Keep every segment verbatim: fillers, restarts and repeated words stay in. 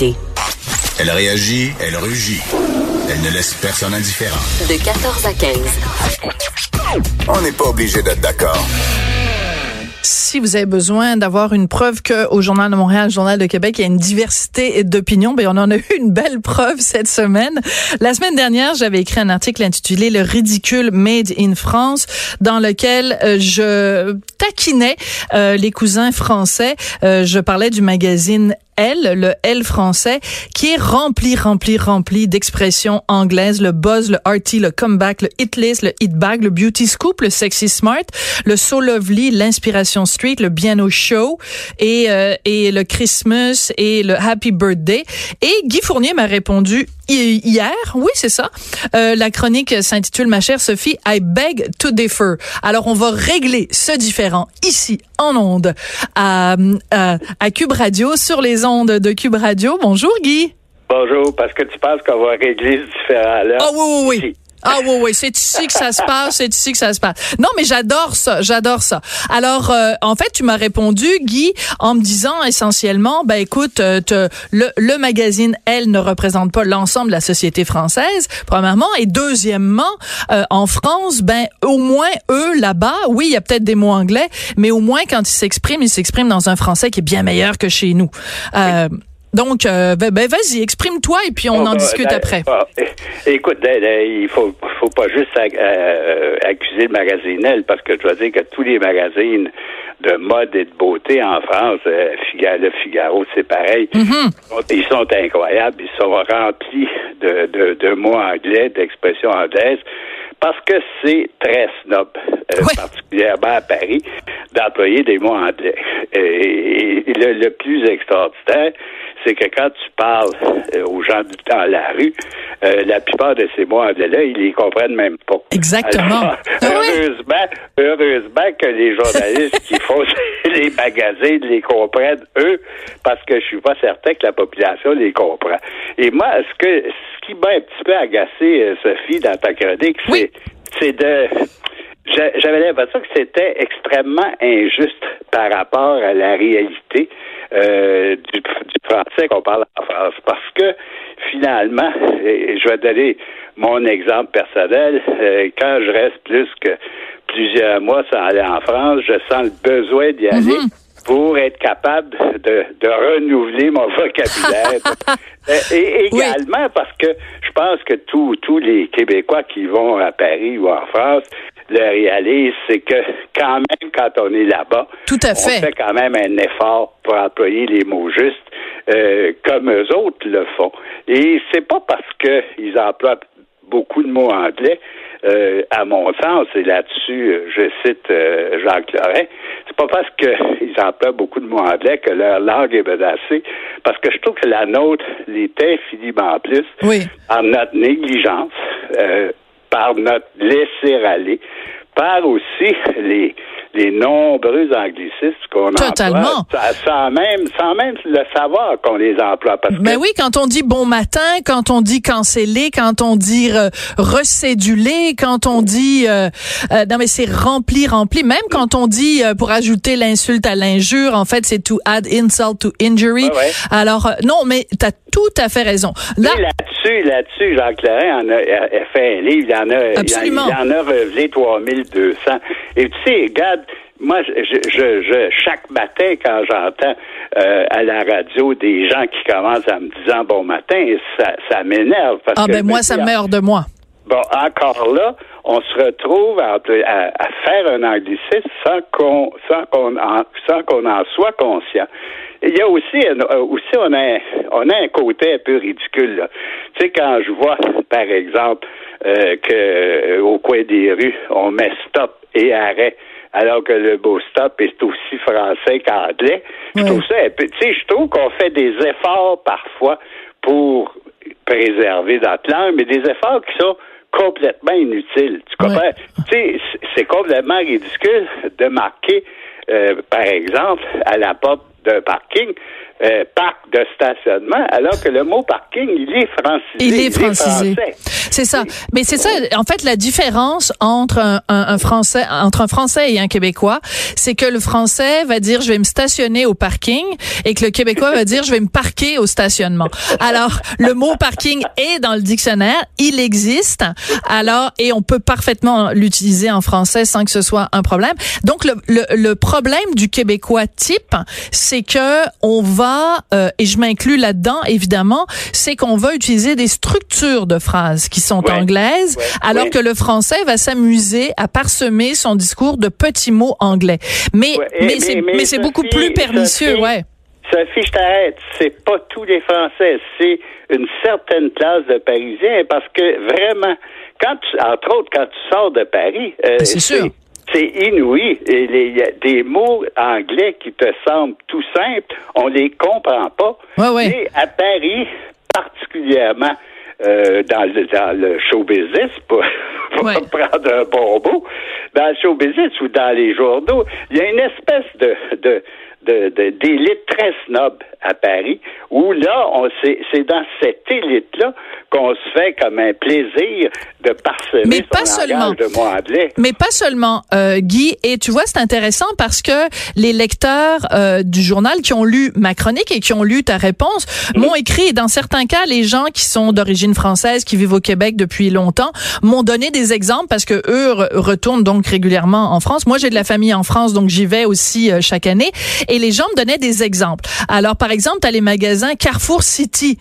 vérité. Elle réagit, elle rugit. Elle ne laisse personne indifférent. De quatorze à quinze. On n'est pas obligé d'être d'accord. Si vous avez besoin d'avoir une preuve qu'au Journal de Montréal, au Journal de Québec, il y a une diversité d'opinions, ben on en a eu une belle preuve cette semaine. La semaine dernière, j'avais écrit un article intitulé « Le ridicule made in France » dans lequel je taquinais euh, les cousins français. Euh, je parlais du magazine Elle, le Elle français, qui est rempli, rempli, rempli d'expressions anglaises, le buzz, le hearty, le comeback, le hit list, le hit bag, le beauty scoop, le sexy smart, le so lovely, l'inspiration street, le bien au show et, euh, et le Christmas et le happy birthday. Et Guy Fournier m'a répondu hier, oui c'est ça, euh, la chronique s'intitule « Ma chère Sophie, I beg to differ ». Alors on va régler ce différend ici en ondes à, à, à Cube Radio, sur les ondes de Cube Radio. Bonjour Guy. Bonjour, parce que tu penses qu'on va régler ce différend-là? Ah oh, oui, oui, oui. Ah oui, oui, c'est ici que ça se passe, c'est ici que ça se passe. Non, mais j'adore ça, j'adore ça. Alors, euh, en fait, tu m'as répondu, Guy, en me disant essentiellement, ben écoute, euh, te, le, le magazine, elle, ne représente pas l'ensemble de la société française, premièrement, et deuxièmement, euh, en France, ben au moins, eux, là-bas, oui, il y a peut-être des mots anglais, mais au moins, quand ils s'expriment, ils s'expriment dans un français qui est bien meilleur que chez nous. Euh, oui. Donc, euh, ben, ben vas-y, exprime-toi et puis on oh, en discute ben, après. Bah, écoute, ben, ben, il faut, faut pas juste euh, accuser le magazine Elle, parce que je dois dire que tous les magazines de mode et de beauté en France, euh, Figaro, le Figaro, c'est pareil, mm-hmm. ils sont incroyables, ils sont remplis de, de, de mots anglais, d'expressions anglaises, parce que c'est très snob, euh, oui. particulièrement à Paris, d'employer des mots anglais. Et, et, et le, le plus extraordinaire, c'est que quand tu parles euh, aux gens dans la rue, euh, la plupart de ces mots anglais-là, ils les comprennent même pas. Exactement. Alors, oui. heureusement, heureusement que les journalistes qui font les magazines les comprennent, eux, parce que je suis pas certain que la population les comprend. Et moi, ce que ce qui m'a un petit peu agacé, Sophie, dans ta chronique, c'est, oui. c'est de... J'avais l'impression que c'était extrêmement injuste par rapport à la réalité euh, du, du français qu'on parle en France. Parce que, finalement, et je vais donner mon exemple personnel, euh, quand je reste plus que plusieurs mois sans aller en France, je sens le besoin d'y aller. Mm-hmm. pour être capable de, de renouveler mon vocabulaire. Et également oui. parce que je pense que tous tous les Québécois qui vont à Paris ou en France le réalisent, c'est que quand même, quand on est là-bas, Tout à fait. on fait quand même un effort pour employer les mots justes, euh, comme eux autres le font. Et c'est pas parce que ils emploient beaucoup de mots anglais, euh, à mon sens, et là-dessus, je cite euh, Jacques Lorrain, c'est pas parce qu'ils emploient beaucoup de mots anglais que leur langue est menacée, parce que je trouve que la nôtre l'est infiniment plus oui. par notre négligence, euh, par notre laisser-aller, par aussi les les nombreux anglicismes qu'on Totalement. emploie, sans même, sans même le savoir qu'on les emploie. Parce ben que... oui, quand on dit bon matin, quand on dit canceller, quand on dit euh, recéduler, quand on dit, euh, euh, non mais c'est rempli, rempli, même quand on dit, euh, pour ajouter l'insulte à l'injure, en fait c'est to add insult to injury. Ah ouais. Alors, euh, non mais t'as tout à fait raison. Là... Et là-dessus, là-dessus, Jean-Clarin en a, a fait un livre, il en a, Absolument. il en, il en a révélé trois mille deux cents. Et tu sais, regarde, moi, je, je, je, chaque matin, quand j'entends euh, à la radio des gens qui commencent à me disant bon matin, ça, ça m'énerve. Parce ah, que ben moi, ça me meurt de moi. Bon, encore là, on se retrouve à, à, à faire un anglicisme sans qu'on, sans qu'on, en, sans qu'on en soit conscient. Il y a aussi, aussi on a, on a un côté un peu ridicule, là. Tu sais, quand je vois, par exemple, euh, que au coin des rues, on met stop et arrêt, alors que le beau stop est aussi français qu'anglais. Oui. Je trouve ça un peu, tu sais, je trouve qu'on fait des efforts parfois pour préserver notre langue, mais des efforts qui sont complètement inutiles. Tu comprends? Oui. Tu sais, c'est complètement ridicule de marquer, euh, par exemple, à la porte d'un parking, euh, parc de stationnement, alors que le mot parking, il est francisé. Il est francisé. Il est français. C'est ça. Mais c'est ça, en fait, la différence entre un, un, un Français, entre un Français et un Québécois, c'est que le Français va dire, je vais me stationner au parking, et que le Québécois va dire, je vais me parquer au stationnement. Alors, le mot parking est dans le dictionnaire, il existe, alors, et on peut parfaitement l'utiliser en français sans que ce soit un problème. Donc, le, le, le problème du Québécois type, c'est que on va, euh, et je m'inclus là-dedans, évidemment, c'est qu'on va utiliser des structures de phrases qui sont ouais, anglaises, ouais, alors ouais. que le français va s'amuser à parsemer son discours de petits mots anglais. Mais, ouais, mais, mais, c'est, mais, mais Sophie, c'est beaucoup plus pernicieux, Sophie, ouais. Sophie, je t'arrête. C'est pas tous les Français, c'est une certaine classe de Parisiens, parce que vraiment, quand tu, entre autres, quand tu sors de Paris, euh, c'est sûr. C'est, C'est inouï. Il y a des mots anglais qui te semblent tout simples, on les comprend pas. Ouais, ouais. Et à Paris, particulièrement euh, dans, le, dans le show business, pour, pour ouais. prendre un bon mot, dans le show business ou dans les journaux, il y a une espèce de, de, de, de d'élite très snob à Paris, où là, on c'est, c'est dans cette élite-là qu'on se fait comme un plaisir de parsemer mais pas son langage de mots anglais. Mais pas seulement, euh, Guy. Et tu vois, c'est intéressant parce que les lecteurs euh, du journal qui ont lu ma chronique et qui ont lu ta réponse mmh. m'ont écrit. Et dans certains cas, les gens qui sont d'origine française, qui vivent au Québec depuis longtemps, m'ont donné des exemples parce que eux re- retournent donc régulièrement en France. Moi, j'ai de la famille en France, donc j'y vais aussi euh, chaque année. Et les gens me donnaient des exemples. Alors, par exemple, t'as les magasins Carrefour City,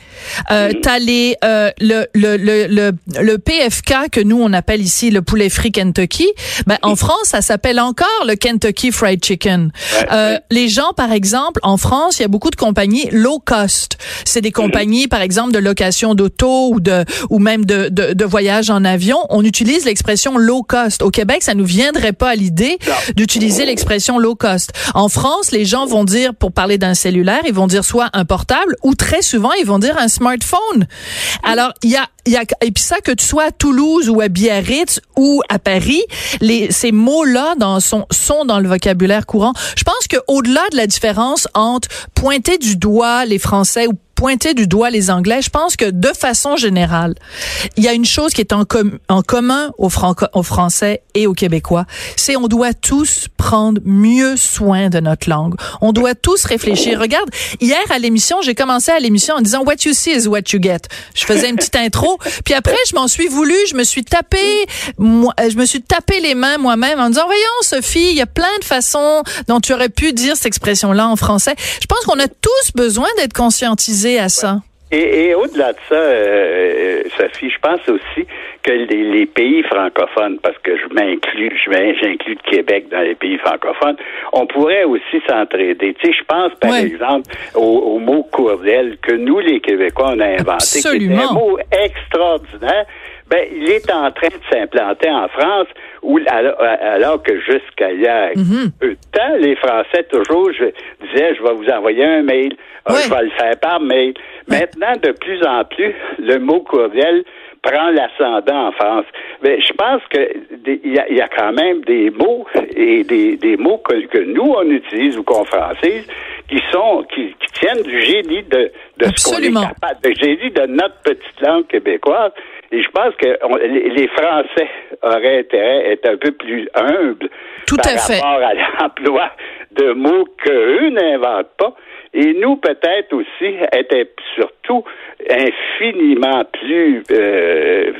euh, mmh. t'as les... Euh, Le, le, le, le, le P F K que nous, on appelle ici le poulet frit Kentucky, ben, en France, ça s'appelle encore le Kentucky Fried Chicken. Euh, les gens, par exemple, en France, il y a beaucoup de compagnies low cost. C'est des compagnies, par exemple, de location d'auto ou de, ou même de, de, de voyage en avion. On utilise l'expression low cost. Au Québec, ça nous viendrait pas à l'idée d'utiliser l'expression low cost. En France, les gens vont dire, pour parler d'un cellulaire, ils vont dire soit un portable ou très souvent, ils vont dire un smartphone. Alors, Il y a, il y a, et puis ça, que tu sois à Toulouse ou à Biarritz ou à Paris, les, ces mots-là dans, sont, sont dans le vocabulaire courant. Je pense qu'au-delà de la différence entre pointer du doigt les Français ou pointer du doigt les Anglais, je pense que de façon générale, il y a une chose qui est en, com- en commun aux, Franco- aux Français et aux Québécois, c'est on doit tous prendre mieux soin de notre langue. On doit tous réfléchir. Regarde, hier à l'émission, j'ai commencé à l'émission en disant « What you see is what you get ». Je faisais une petite intro, puis après je m'en suis voulu, je me suis tapé, moi, je me suis tapé les mains moi-même en disant « Voyons Sophie, il y a plein de façons dont tu aurais pu dire cette expression-là en français ». Je pense qu'on a tous besoin d'être conscientisés à ça. Et, et au-delà de ça, euh, Sophie, je pense aussi que les, les pays francophones, parce que je m'inclus, je m'inclus, j'inclus le Québec dans les pays francophones, on pourrait aussi s'entraider. Tu sais, je pense par ouais. exemple au, au mot courriel que nous, les Québécois, on a inventé. Absolument. C'est un mot extraordinaire. Ben, il est en train de s'implanter en France, où, alors, alors que jusqu'à hier, mm-hmm. peu de temps, les Français, toujours, je disais, je vais vous envoyer un mail, oui. je vais le faire par mail. Oui. Maintenant, de plus en plus, le mot courriel prend l'ascendant en France. Mais je pense que il y, y a quand même des mots et des, des mots que, que nous, on utilise ou qu'on francise, qui sont, qui, qui tiennent du génie de, de ce qu'on est capable, du génie de notre petite langue québécoise. Et je pense que on, les Français auraient intérêt à être un peu plus humbles Tout par à rapport fait. à l'emploi de mots qu'eux n'inventent pas. Et nous, peut-être aussi, être surtout infiniment plus euh,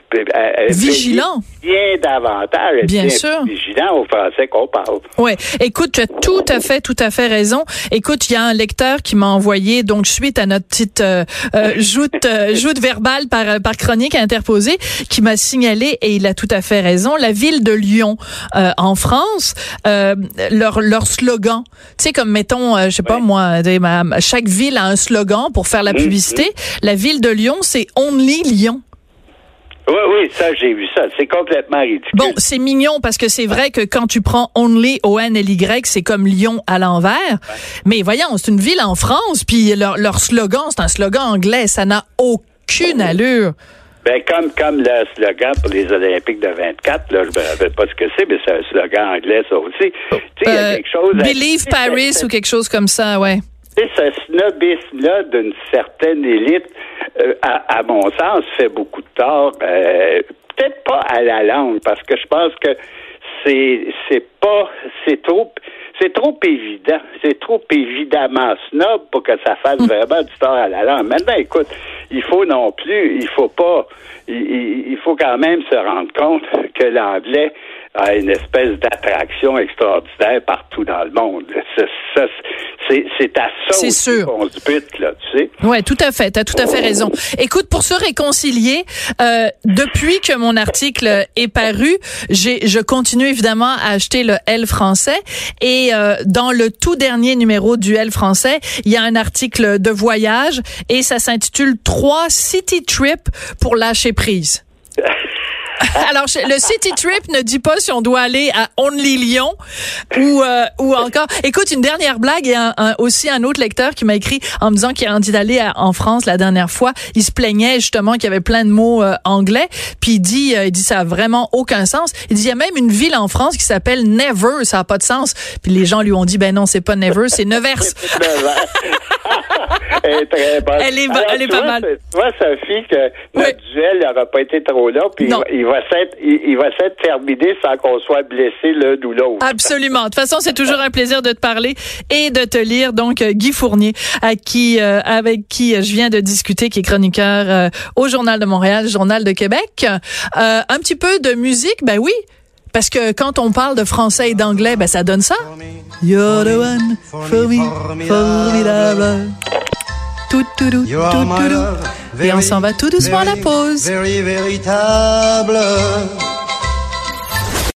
vigilants. Bien davantage, bien, bien sûr. Vigilants aux Français qu'on parle. Oui. Écoute, tu as tout à fait, tout à fait raison. Écoute, il y a un lecteur qui m'a envoyé, donc suite à notre petite euh, euh, joute, euh, joute verbale par, par chronique interposée, qui m'a signalé, et il a tout à fait raison, la ville de Lyon euh, en France, euh, leur, leur slogan, tu sais, comme mettons, euh, je sais pas ouais. moi, des, ma, chaque ville a un slogan pour faire la publicité. Mmh. La ville de Lyon, c'est « Only Lyon ». Oui, oui, ça, j'ai vu ça. C'est complètement ridicule. Bon, c'est mignon parce que c'est vrai que quand tu prends Only, O N L Y, c'est comme Lyon à l'envers. Ouais. Mais voyons, c'est une ville en France, puis leur, leur slogan, c'est un slogan anglais. Ça n'a aucune allure. Ben, comme, comme le slogan pour les Olympiques de vingt-quatre, là, je me rappelle pas ce que c'est, mais c'est un slogan anglais, ça aussi. Oh. Tu sais, il euh, y a quelque chose... Believe à... Paris ou quelque chose comme ça, ouais. C'est ce snobisme-là d'une certaine élite euh, à, à mon sens, fait beaucoup de tort. Euh, peut-être pas à la langue, parce que je pense que c'est c'est pas c'est trop c'est trop évident, c'est trop évidemment snob pour que ça fasse vraiment du tort à la langue. Maintenant, écoute, il faut non plus, il faut pas, il, il faut quand même se rendre compte que l'anglais a une espèce d'attraction extraordinaire partout dans le monde. C'est, c'est, c'est, c'est à ça qu'on se bute, là, tu sais. Oui, tout à fait, tu as tout à fait raison. Écoute, pour se réconcilier, euh, depuis que mon article est paru, j'ai, je continue évidemment à acheter le Elle français et euh, dans le tout dernier numéro du Elle français, il y a un article de voyage et ça s'intitule « Trois city trips pour lâcher prise ». Alors, le city trip ne dit pas si on doit aller à Only Lyon ou euh, ou encore. Écoute, une dernière blague et un, un, aussi un autre lecteur qui m'a écrit en me disant qu'il est allé à, en France la dernière fois. Il se plaignait justement qu'il y avait plein de mots euh, anglais. Puis il dit, euh, il dit ça a vraiment aucun sens. Il dit il y a même une ville en France qui s'appelle Nevers, ça a pas de sens. Puis les gens lui ont dit ben non, c'est pas Nevers, c'est Nevers. Elle est très bonne. Elle est, ba- Alors, elle est pas vois, mal. Tu vois, Sophie, que notre oui. duel n'aura pas été trop long, puis il, il va s'être, il, il va s'être terminé sans qu'on soit blessé l'un ou l'autre. Absolument. De toute façon, c'est toujours un plaisir de te parler et de te lire. Donc, Guy Fournier, à qui, euh, avec qui je viens de discuter, qui est chroniqueur euh, au Journal de Montréal, Journal de Québec. Euh, un petit peu de musique, ben oui. Parce que quand on parle de français et d'anglais, ben ça donne ça. You're the one for me, formidable. Tout, tout, tout, you tout, tout, tout. Very, et on s'en va tout doucement very, à la pause. Very véritable.